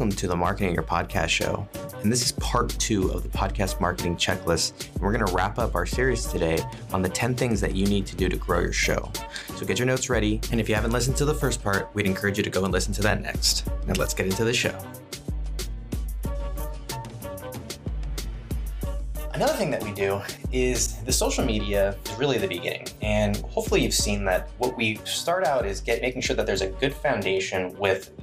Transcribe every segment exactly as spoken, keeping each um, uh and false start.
Welcome to the Marketing Your Podcast Show. And this is part two of the podcast marketing checklist. And we're going to wrap up our series today on the ten things that you need to do to grow your show. So get your notes ready. And if you haven't listened to the first part, we'd encourage you to go and listen to that next. Now let's get into the show. Another thing that we do is the social media is really the beginning. And hopefully you've seen that what we start out is get making sure that there's a good foundation with the,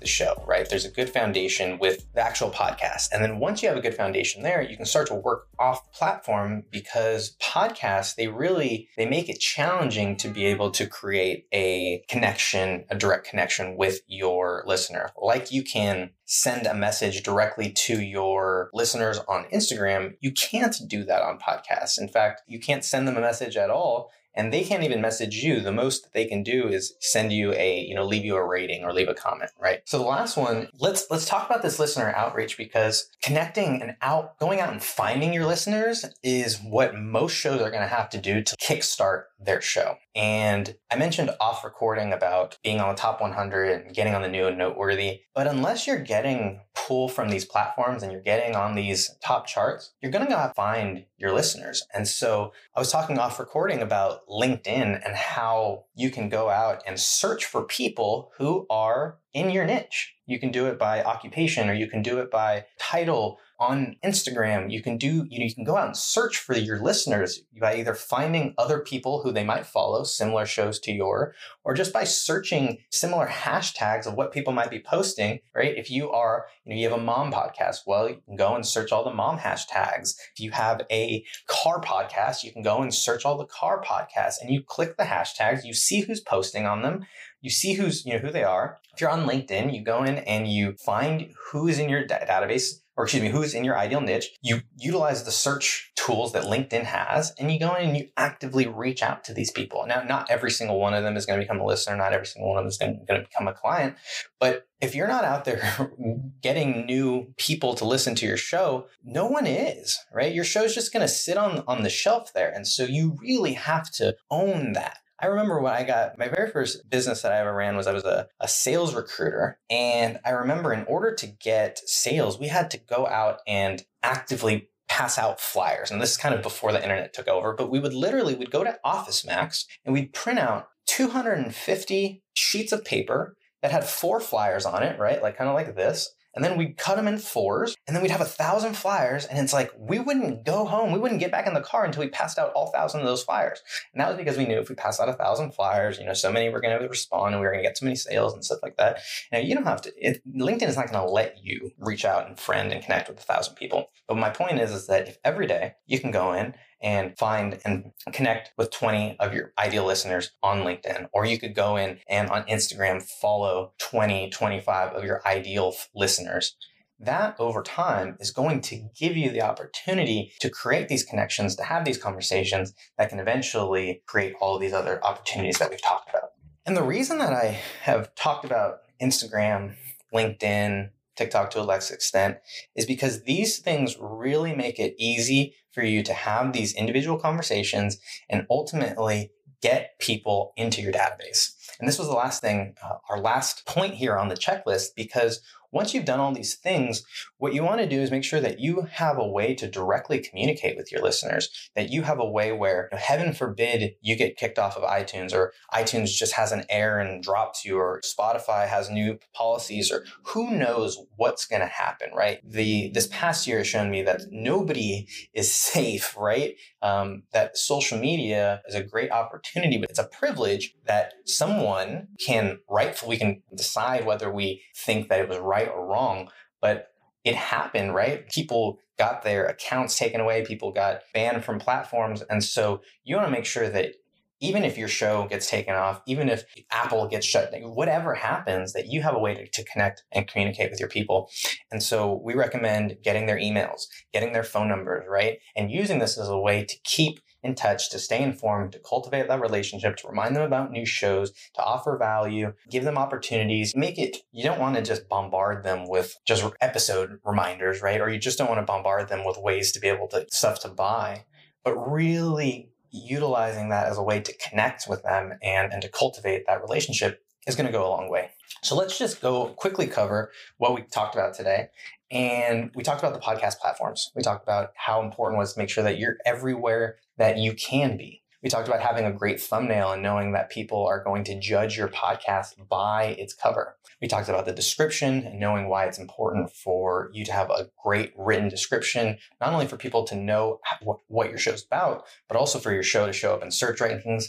the show, right? There's a good foundation with the actual podcast. And then once you have a good foundation there, you can start to work off platform, because podcasts, they really, they make it challenging to be able to create a connection, a direct connection with your listener. Like you can send a message directly to your listeners on Instagram, you can't do that on podcasts. In fact, you can't send them a message at all, and they can't even message you. The most that they can do is send you a, you know, leave you a rating or leave a comment, right? So the last one, let's let's talk about this listener outreach, because connecting and out, going out and finding your listeners is what most shows are going to have to do to kickstart their show. And I mentioned off recording about being on the top one hundred and getting on the new and noteworthy. But unless you're getting pull from these platforms and you're getting on these top charts, you're going to find your listeners. And so I was talking off recording about LinkedIn and how you can go out and search for people who are in your niche. You can do it by occupation, or you can do it by title on Instagram. You can do, you know, you can go out and search for your listeners by either finding other people who they might follow, similar shows to your, or just by searching similar hashtags of what people might be posting, right? If you are, you know, you have a mom podcast, well, you can go and search all the mom hashtags. If you have a car podcast, you can go and search all the car podcasts, and you click the hashtags, you see who's posting on them. You see who's, you know, who they are. If you're on LinkedIn, you go in and you find who's in your da- database, or excuse me, who's in your ideal niche. You utilize the search tools that LinkedIn has, and you go in and you actively reach out to these people. Now, not every single one of them is going to become a listener. Not every single one of them is going to become a client. But if you're not out there getting new people to listen to your show, no one is, right? Your show's just going to sit on, on the shelf there. And so you really have to own that. I remember when I got my very first business that I ever ran was I was a, a sales recruiter. And I remember in order to get sales, we had to go out and actively pass out flyers. And this is kind of before the internet took over, but we would literally, we'd go to Office Max and we'd print out two hundred fifty sheets of paper that had four flyers on it, right? Like kind of like this. And then we'd cut them in fours, and then we'd have a thousand flyers. And it's like, we wouldn't go home. We wouldn't get back in the car until we passed out all thousand of those flyers. And that was because we knew if we passed out a thousand flyers, you know, so many were going to respond and we were going to get so many sales and stuff like that. Now, you don't have to, it, LinkedIn is not going to let you reach out and friend and connect with a thousand people. But my point is, is that if every day you can go in and find and connect with twenty of your ideal listeners on LinkedIn. Or you could go in and on Instagram, follow twenty, twenty-five of your ideal listeners. That over time is going to give you the opportunity to create these connections, to have these conversations that can eventually create all these other opportunities that we've talked about. And the reason that I have talked about Instagram, LinkedIn, TikTok to a lesser extent, is because these things really make it easy for you to have these individual conversations and ultimately get people into your database. And this was the last thing, uh, our last point here on the checklist, because once you've done all these things, what you want to do is make sure that you have a way to directly communicate with your listeners, that you have a way where, you know, heaven forbid you get kicked off of iTunes, or iTunes just has an error and drops you, or Spotify has new policies, or who knows what's going to happen, right? The this past year has shown me that nobody is safe, right? Um, that social media is a great opportunity, but it's a privilege that someone can rightfully, we can decide whether we think that it was right or wrong, but it happened, right? People got their accounts taken away. People got banned from platforms. And so you want to make sure that even if your show gets taken off, even if Apple gets shut down, whatever happens, that you have a way to, to connect and communicate with your people. And so we recommend getting their emails, getting their phone numbers, right? And using this as a way to keep in touch, to stay informed, to cultivate that relationship, to remind them about new shows, to offer value, give them opportunities, make it, you don't want to just bombard them with just episode reminders, right? Or you just don't want to bombard them with ways to be able to, stuff to buy, but really utilizing that as a way to connect with them and, and to cultivate that relationship. is going to go a long way. So let's just go quickly cover what we talked about today. And we talked about the podcast platforms. We talked about how important it was to make sure that you're everywhere that you can be. We talked about having a great thumbnail and knowing that people are going to judge your podcast by its cover. We talked about the description and knowing why it's important for you to have a great written description, not only for people to know what your show's about, but also for your show to show up in search rankings.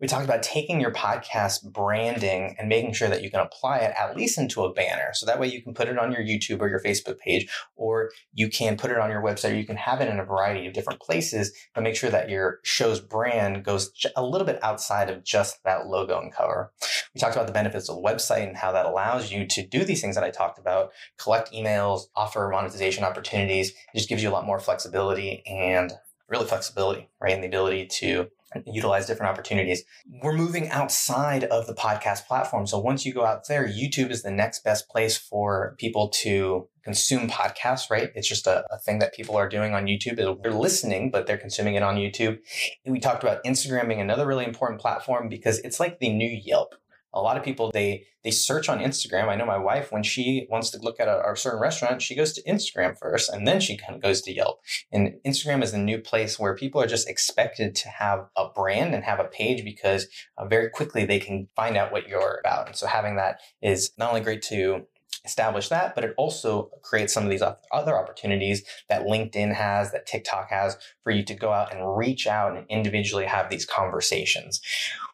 We talked about taking your podcast branding and making sure that you can apply it at least into a banner. So that way you can put it on your YouTube or your Facebook page, or you can put it on your website, or you can have it in a variety of different places, but make sure that your show's brand goes a little bit outside of just that logo and cover. We talked about the benefits of the website and how that allows you to do these things that I talked about, collect emails, offer monetization opportunities. It just gives you a lot more flexibility and really flexibility, right? And the ability to utilize different opportunities. We're moving outside of the podcast platform. So once you go out there, YouTube is the next best place for people to consume podcasts, right? It's just a, a thing that people are doing on YouTube. They're listening, but they're consuming it on YouTube. And we talked about Instagram being another really important platform because it's like the new Yelp. A lot of people, they they search on Instagram. I know my wife, when she wants to look at a, a certain restaurant, she goes to Instagram first, and then she kind of goes to Yelp. And Instagram is the new place where people are just expected to have a brand and have a page because uh, very quickly they can find out what you're about. And so having that is not only great to establish that, but it also creates some of these other opportunities that LinkedIn has, that TikTok has, for you to go out and reach out and individually have these conversations.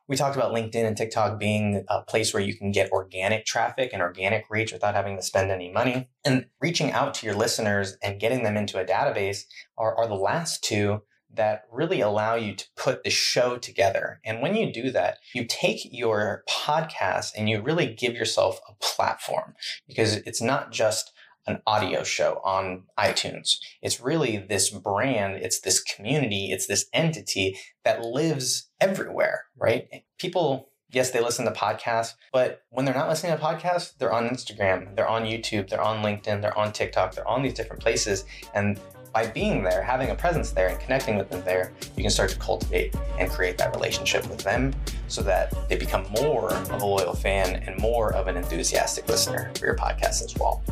We talked about LinkedIn and TikTok being a place where you can get organic traffic and organic reach without having to spend any money. And reaching out to your listeners and getting them into a database are, are the last two that really allow you to put the show together. And when you do that, you take your podcast and you really give yourself a platform, because it's not just an audio show on iTunes. It's really this brand, it's this community, it's this entity that lives everywhere, right? People, yes, they listen to podcasts, but when they're not listening to podcasts, they're on Instagram, they're on YouTube, they're on LinkedIn, they're on TikTok, they're on these different places. And by being there, having a presence there and connecting with them there, you can start to cultivate and create that relationship with them so that they become more of a loyal fan and more of an enthusiastic listener for your podcast as well.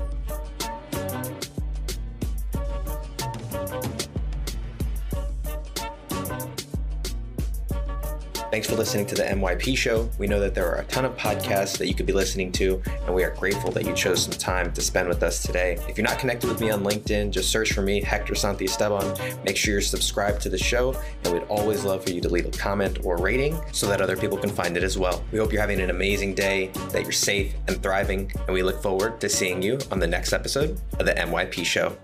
Thanks for listening to the M Y P Show. We know that there are a ton of podcasts that you could be listening to, and we are grateful that you chose some time to spend with us today. If you're not connected with me on LinkedIn, just search for me, Hector Santhi Esteban. Make sure you're subscribed to the show, and we'd always love for you to leave a comment or rating so that other people can find it as well. We hope you're having an amazing day, that you're safe and thriving, and we look forward to seeing you on the next episode of the M Y P Show.